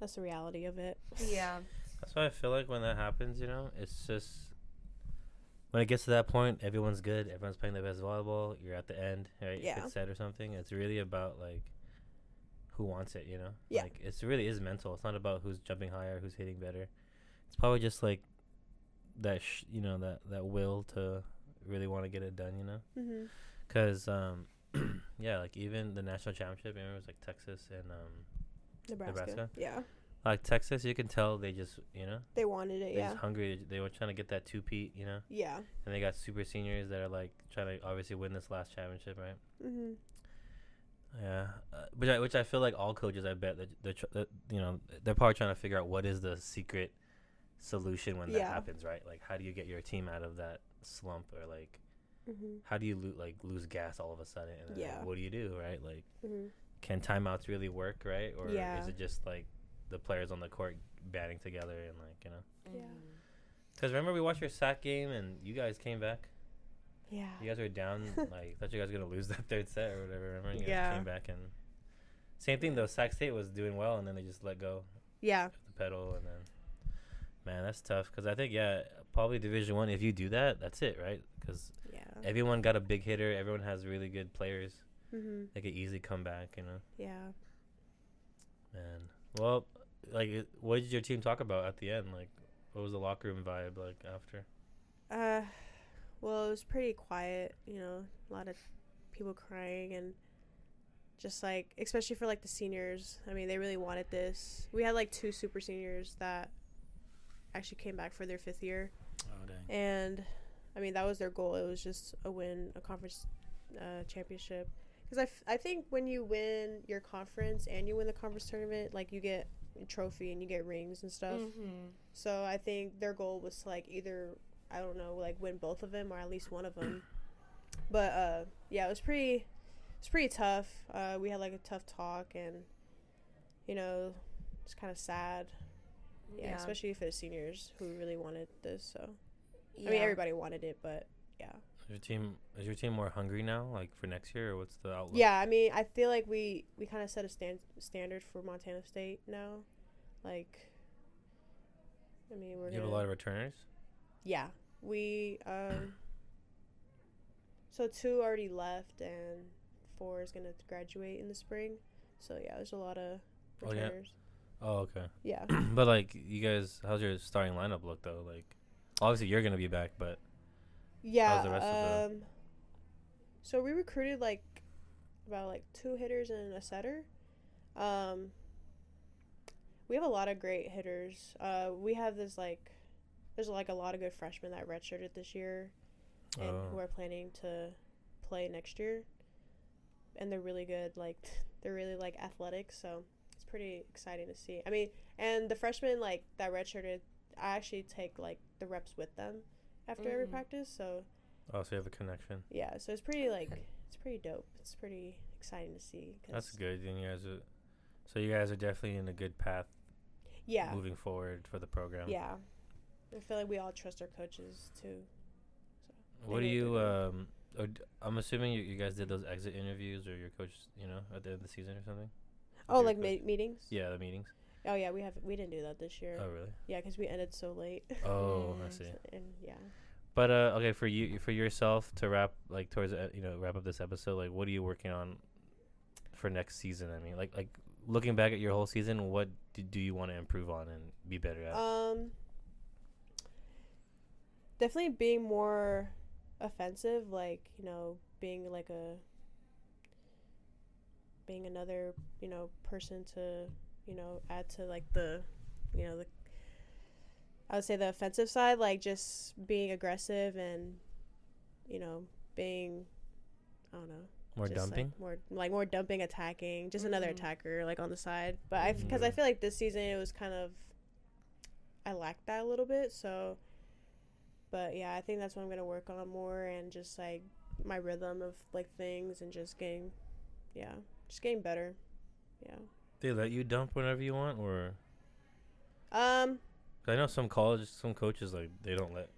that's the reality of it. Yeah. That's why I feel like when that happens, you know, it's just when it gets to that point, everyone's good. Everyone's playing their best volleyball. You're at the end, right? Yeah. If it's set or something, it's really about, like, who wants it, you know? Yeah. Like, it really is mental. It's not about who's jumping higher, who's hitting better. It's probably just, like, that, that will to really want to get it done, you know? Because, yeah, like, even the national championship, remember, it was, like, Texas and Nebraska. Yeah. Like, Texas, you can tell they just, you know? They wanted it, yeah. They're just hungry. They were trying to get that two-peat, you know? Yeah. And they got super seniors that are, like, trying to obviously win this last championship, right? Mm-hmm. Yeah. Which I feel like all coaches, I bet, that you know, they're probably trying to figure out what is the secret solution when that happens, right? Like, how do you get your team out of that slump, or, like, how do you, lose gas all of a sudden? And then, like, what do you do, right? Like, can timeouts really work, right? Or is it just, like, the players on the court batting together and, like, you know? Yeah. Because remember we watched your sack game and you guys came back? Yeah. You guys were down, like, thought you guys were going to lose that third set or whatever, remember? You guys came back and... Same thing, though. Sac State was doing well and then they just let go. Yeah. The pedal and then... Man, that's tough. Because I think, yeah, probably Division I, if you do that, that's it, right? Because everyone got a big hitter. Everyone has really good players. Mm-hmm. They could easily come back, you know? Yeah. Man. Well... Like, what did your team talk about at the end? Like, what was the locker room vibe like after? Well, it was pretty quiet, you know, a lot of people crying and just, like, especially for, like, the seniors. I mean, they really wanted this. We had, like, two super seniors that actually came back for their fifth year. Oh, dang. And, I mean, that was their goal. It was just a win, a conference championship. Because I think when you win your conference and you win the conference tournament, like, you get – trophy and you get rings and stuff. So I think their goal was to, like, either win both of them or at least one of them. But it was pretty tough. We had, like, a tough talk and, you know, it's kind of sad. Yeah, especially for the seniors who really wanted this. So I mean, everybody wanted it, but Is your team more hungry now, like, for next year, or what's the outlook? Yeah, I mean, I feel like we kind of set a standard for Montana State now. Like, I mean, we're You have a lot of returners? Yeah. We, so 2 already left, and 4 is going to graduate in the spring. So, yeah, there's a lot of returners. Oh, yeah. Oh, okay. Yeah. But, like, you guys, how's your starting lineup look, though? Like, obviously you're going to be back, but... Yeah, so we recruited, like, about, like, 2 hitters and a setter. We have a lot of great hitters. We have this, like, there's like a lot of good freshmen that redshirted this year and who are planning to play next year, and they're really good, like they're really like athletic, so it's pretty exciting to see. I mean, and the freshmen like that redshirted, I actually take like the reps with them after every practice, so so you have a connection. Yeah, so it's pretty like it's pretty dope. It's pretty exciting to see. That's good. Then you guys are, so you guys are definitely in a good path. Yeah. Moving forward for the program. Yeah, I feel like we all trust our coaches too. So what do you? I'm assuming you guys did those exit interviews or your coach, you know, at the end of the season or something. Oh, like meetings. Yeah, the meetings. Oh yeah, we didn't do that this year. Oh really? Yeah, because we ended so late. Oh, I see. And yeah. But okay, for you, for yourself, to wrap like towards you know, wrap up this episode, like what are you working on for next season? I mean, like looking back at your whole season, what do you want to improve on and be better at? Definitely being more offensive, like, you know, being like being another, you know, person to, you know, add to like the, you know, the, I would say the offensive side, like just being aggressive and, you know, being, I don't know. More dumping? More dumping, attacking, just another attacker, like on the side. But I feel like this season it was kind of, I lacked that a little bit. So, but yeah, I think that's what I'm going to work on more, and just like my rhythm of like things and just getting better. Yeah. They let you dump whenever you want, or? I know some coaches, like, they don't let...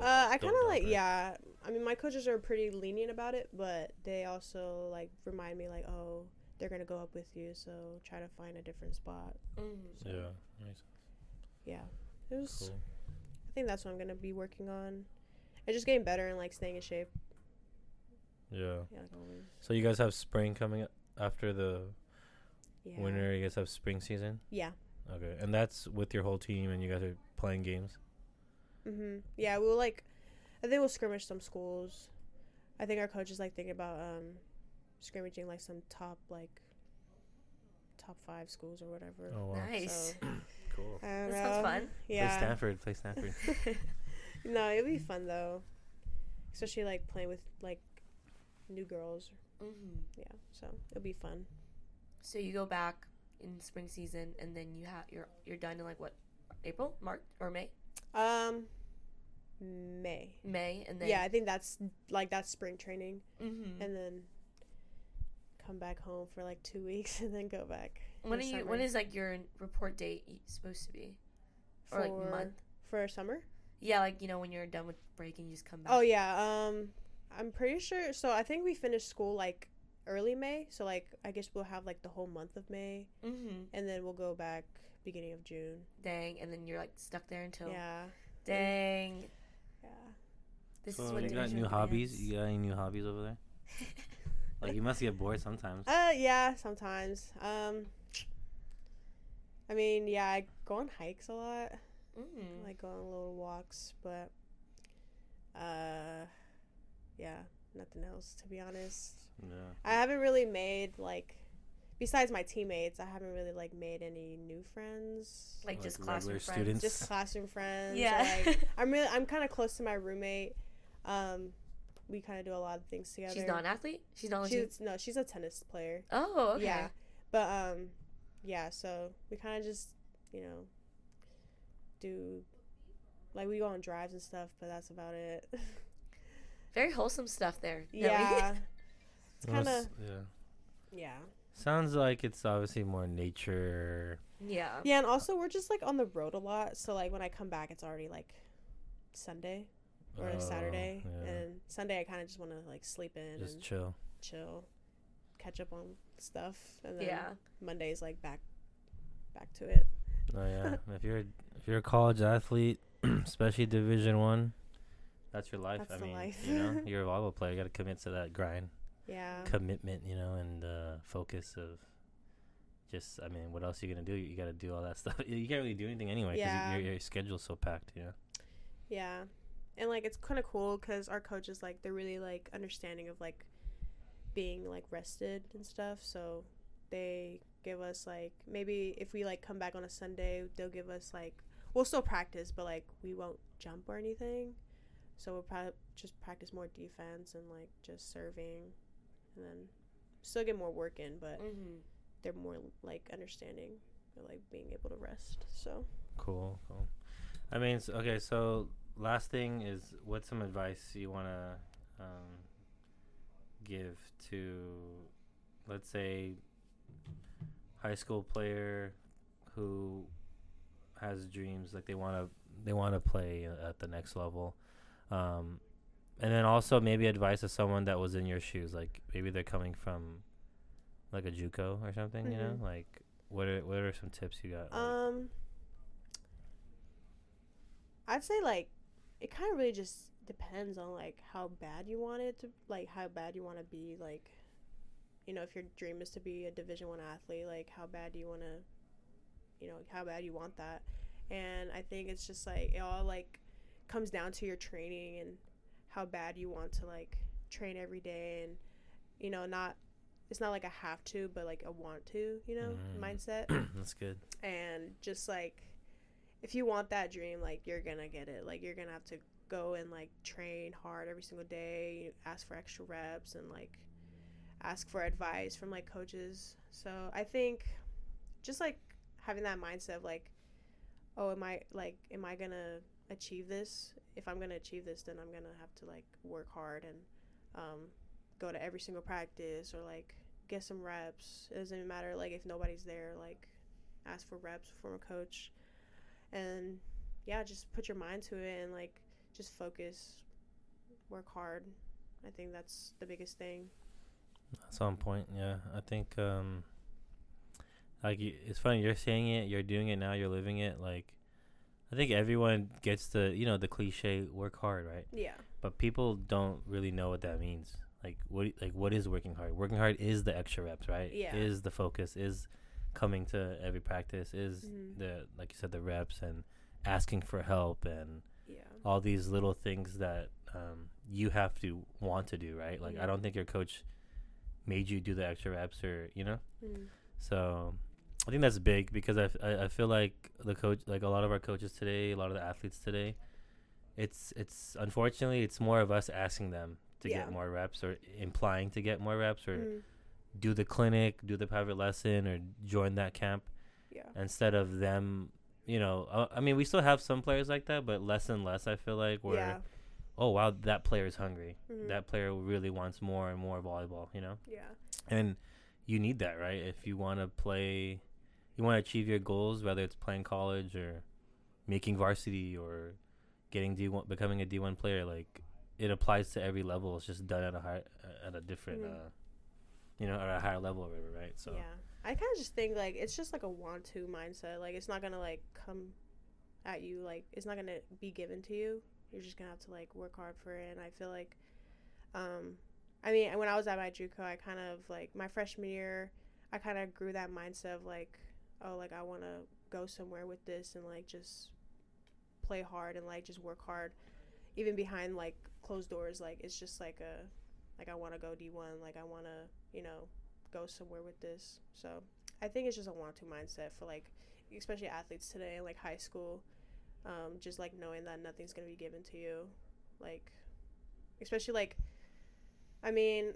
I kind of, like, her. Yeah. I mean, my coaches are pretty lenient about it, but they also, like, remind me, like, oh, they're going to go up with you, so try to find a different spot. So, yeah. Nice. Yeah. It was... Cool. I think that's what I'm going to be working on. And just getting better and, like, staying in shape. Yeah. Yeah, like always. So you guys have spring coming up after the winter? You guys have spring season? Yeah. Okay, and that's with your whole team, and you guys are playing games? Mm-hmm. Yeah, we'll, like, I think we'll scrimmage some schools. I think our coach is, like, thinking about scrimmaging, like, some top 5 schools or whatever. Oh, wow. Nice. So, cool. That sounds fun. Yeah. Play Stanford. No, it'll be fun, though. Especially, like, playing with, like, new girls. Mm-hmm. Yeah, so it'll be fun. So you go back in spring season, and then you're done in like what, April, March, or May? May, and then I think that's like that's spring training, and then come back home for like 2 weeks, and then go back. When is like your report date supposed to be, or like month for summer? Yeah, like, you know, when you're done with break and you just come back. Oh yeah, I'm pretty sure. So I think we finished school like early May, so like I guess we'll have like the whole month of May, and then we'll go back beginning of June. Dang, and then you're like stuck there until dang. Yeah. This so is what you got new hobbies. Is. You got any new hobbies over there? Like you must get bored sometimes. Yeah, sometimes. I mean, yeah, I go on hikes a lot. Mm. Like go on little walks, but yeah. Nothing else, to be honest. Yeah. I haven't really made, like, besides my teammates, I haven't really, like, made any new friends. Like just classroom friends. Students. Just classroom friends. Yeah. Like, I'm kind of close to my roommate. We kind of do a lot of things together. She's not an athlete? No, she's a tennis player. Oh, okay. Yeah. But, yeah, so we kind of just, you know, do, like, we go on drives and stuff, but that's about it. Very wholesome stuff there. Yeah. It's kind of... Yeah. Sounds like it's obviously more nature. Yeah. Yeah, and also we're just, like, on the road a lot. So, like, when I come back, it's already, like, Sunday or Saturday. Yeah. And Sunday I kind of just want to, like, sleep in. Just and chill. Catch up on stuff. And then Monday's, like, back to it. Oh, yeah. If you're a college athlete, especially Division 1. That's your life. That's life. You know, you're a volleyball player. You got to commit to that grind. Yeah. Commitment, you know, and focus of just, I mean, what else are you going to do? You got to do all that stuff. You can't really do anything anyway because your schedule's so packed, you know? Yeah. And, like, it's kind of cool because our coaches, like, they're really, like, understanding of, like, being, like, rested and stuff. So they give us, like, maybe if we, like, come back on a Sunday, they'll give us, like, we'll still practice, but, like, we won't jump or anything, so we'll probably just practice more defense and like just serving, and then still get more work in, but they're more like understanding or like being able to rest. So cool. I mean, okay, so last thing is, what's some advice you want to give to, let's say, high school player who has dreams, like they want to play at the next level, and then also maybe advice to someone that was in your shoes, like maybe they're coming from like a JUCO or something, you know, like what are some tips you got? I'd say like it kind of really just depends on like how bad you want to be, like, you know, if your dream is to be a Division 1 athlete, like how bad you want that. And I think it's just like it all like comes down to your training and how bad you want to like train every day, and you know, not, it's not like a have to, but like a want to, you know, mindset. That's good. And just like if you want that dream, like you're gonna get it, like you're gonna have to go and like train hard every single day, you ask for extra reps and like ask for advice from like coaches. So I think just like having that mindset of like, oh, am I gonna achieve this? If I'm gonna achieve this, then I'm gonna have to like work hard and go to every single practice or like get some reps. It doesn't matter like if nobody's there, like ask for reps from a coach. And yeah, just put your mind to it and like just focus, work hard. I think that's the biggest thing. That's on point. Yeah, I think like it's funny, you're saying it, you're doing it now, you're living it. Like I think everyone gets the, you know, the cliche work hard, right? Yeah. But people don't really know what that means. Like what is working hard? Working hard is the extra reps, right? Yeah. Is the focus, is coming to every practice, is the, like you said, the reps and asking for help and all these little things that you have to want to do, right? Like I don't think your coach made you do the extra reps, or you know. So I think that's big, because I feel like the coach, like a lot of our coaches today, a lot of the athletes today, it's unfortunately it's more of us asking them to get more reps, or implying to get more reps, or do the clinic, do the private lesson, or join that camp, instead of them, you know. I mean, we still have some players like that, but less and less, I feel like, where oh wow, that player is hungry, that player really wants more and more volleyball, you know. And you need that, right? If you want to play, you want to achieve your goals, whether it's playing college or making varsity or getting D1, becoming a D1 player, like it applies to every level. It's just done at a different you know, at a higher level or whatever, right? So I kind of just think like it's just like a want to mindset. Like it's not gonna like come at you, like it's not gonna be given to you. You're just gonna have to like work hard for it. And I feel like I mean, when I was at my JUCO, I kind of, like, my freshman year, I kind of grew that mindset of, like, oh, like, I want to go somewhere with this and, like, just play hard and, like, just work hard. Even behind, like, closed doors, like, it's just, like, a, like, I want to go D1. Like, I want to, you know, go somewhere with this. So I think it's just a want-to mindset for, like, especially athletes today in, like, high school, just, like, knowing that nothing's going to be given to you. Like, especially, like, I mean,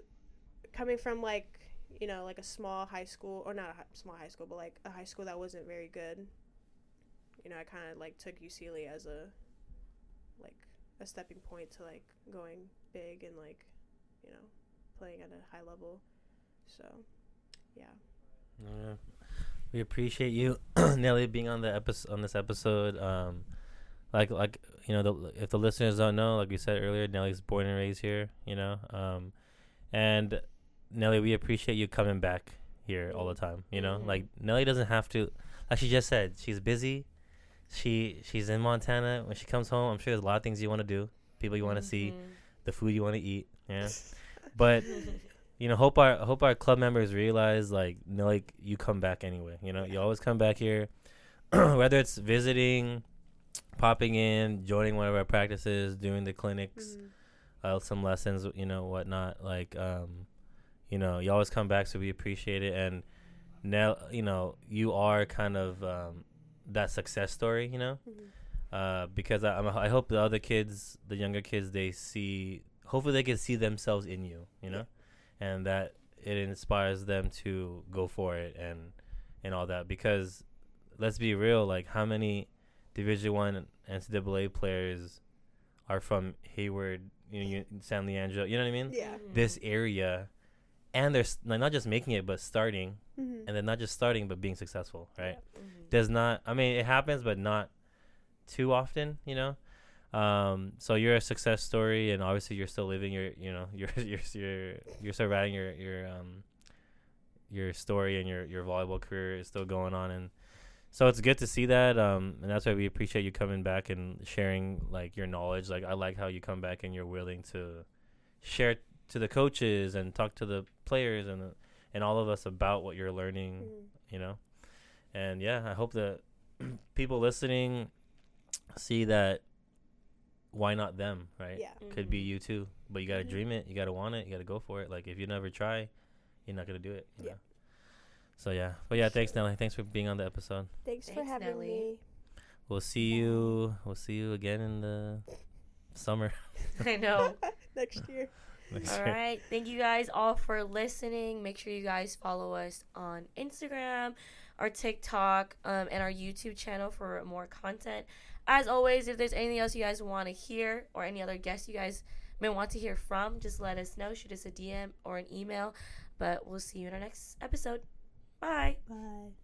coming from, like, you know, like a small high school, or not a small high school, but, like, a high school that wasn't very good, you know, I kind of, like, took UC Elite as a, like, a stepping point to, like, going big and, like, you know, playing at a high level. So, yeah. Yeah. We appreciate you, Nellie, being on the on this episode. Like you know, if the listeners don't know, like we said earlier, Nellie's born and raised here, you know. And Nellie, we appreciate you coming back here all the time, you know. Like Nellie doesn't have to, like she just said, she's busy. She's in Montana. When she comes home, I'm sure there's a lot of things you want to do, people you want to see, the food you want to eat, yeah. But you know, hope our club members realize, like, Nellie, you come back anyway, you know. You always come back here, whether it's visiting, popping in, joining one of our practices, doing the clinics, some lessons, you know, whatnot. Like, you know, you always come back, so we appreciate it. And now, you know, you are kind of that success story, you know. because I hope the other kids, the younger kids, they see, hopefully they can see themselves in you, you know, and that it inspires them to go for it and all that. Because let's be real, like how many Division 1 NCAA players are from Hayward, San Leandro, you know what I mean? Yeah. Mm-hmm. This area, and they're like, not just making it, but starting, mm-hmm. and then not just starting, but being successful, right? Yeah. Mm-hmm. There's not, I mean, it happens, but not too often, you know. So you're a success story, and obviously you're still living your, you know, you're surviving your story, and your volleyball career is still going on, and so it's good to see that, and that's why we appreciate you coming back and sharing, like, your knowledge. Like, I like how you come back and you're willing to share to the coaches and talk to the players and all of us about what you're learning, you know. And, yeah, I hope that people listening see that why not them, right? Yeah. Mm-hmm. Could be you, too. But you got to dream it. You got to want it. You got to go for it. Like, if you never try, you're not going to do it, you know? So, yeah. But, yeah, thanks, Nellie. Thanks for being on the episode. Thanks for having me. We'll see you again in the summer. I know. Next year. All right. Thank you guys all for listening. Make sure you guys follow us on Instagram, our TikTok, and our YouTube channel for more content. As always, if there's anything else you guys want to hear or any other guests you guys may want to hear from, just let us know. Shoot us a DM or an email. But we'll see you in our next episode. Bye. Bye.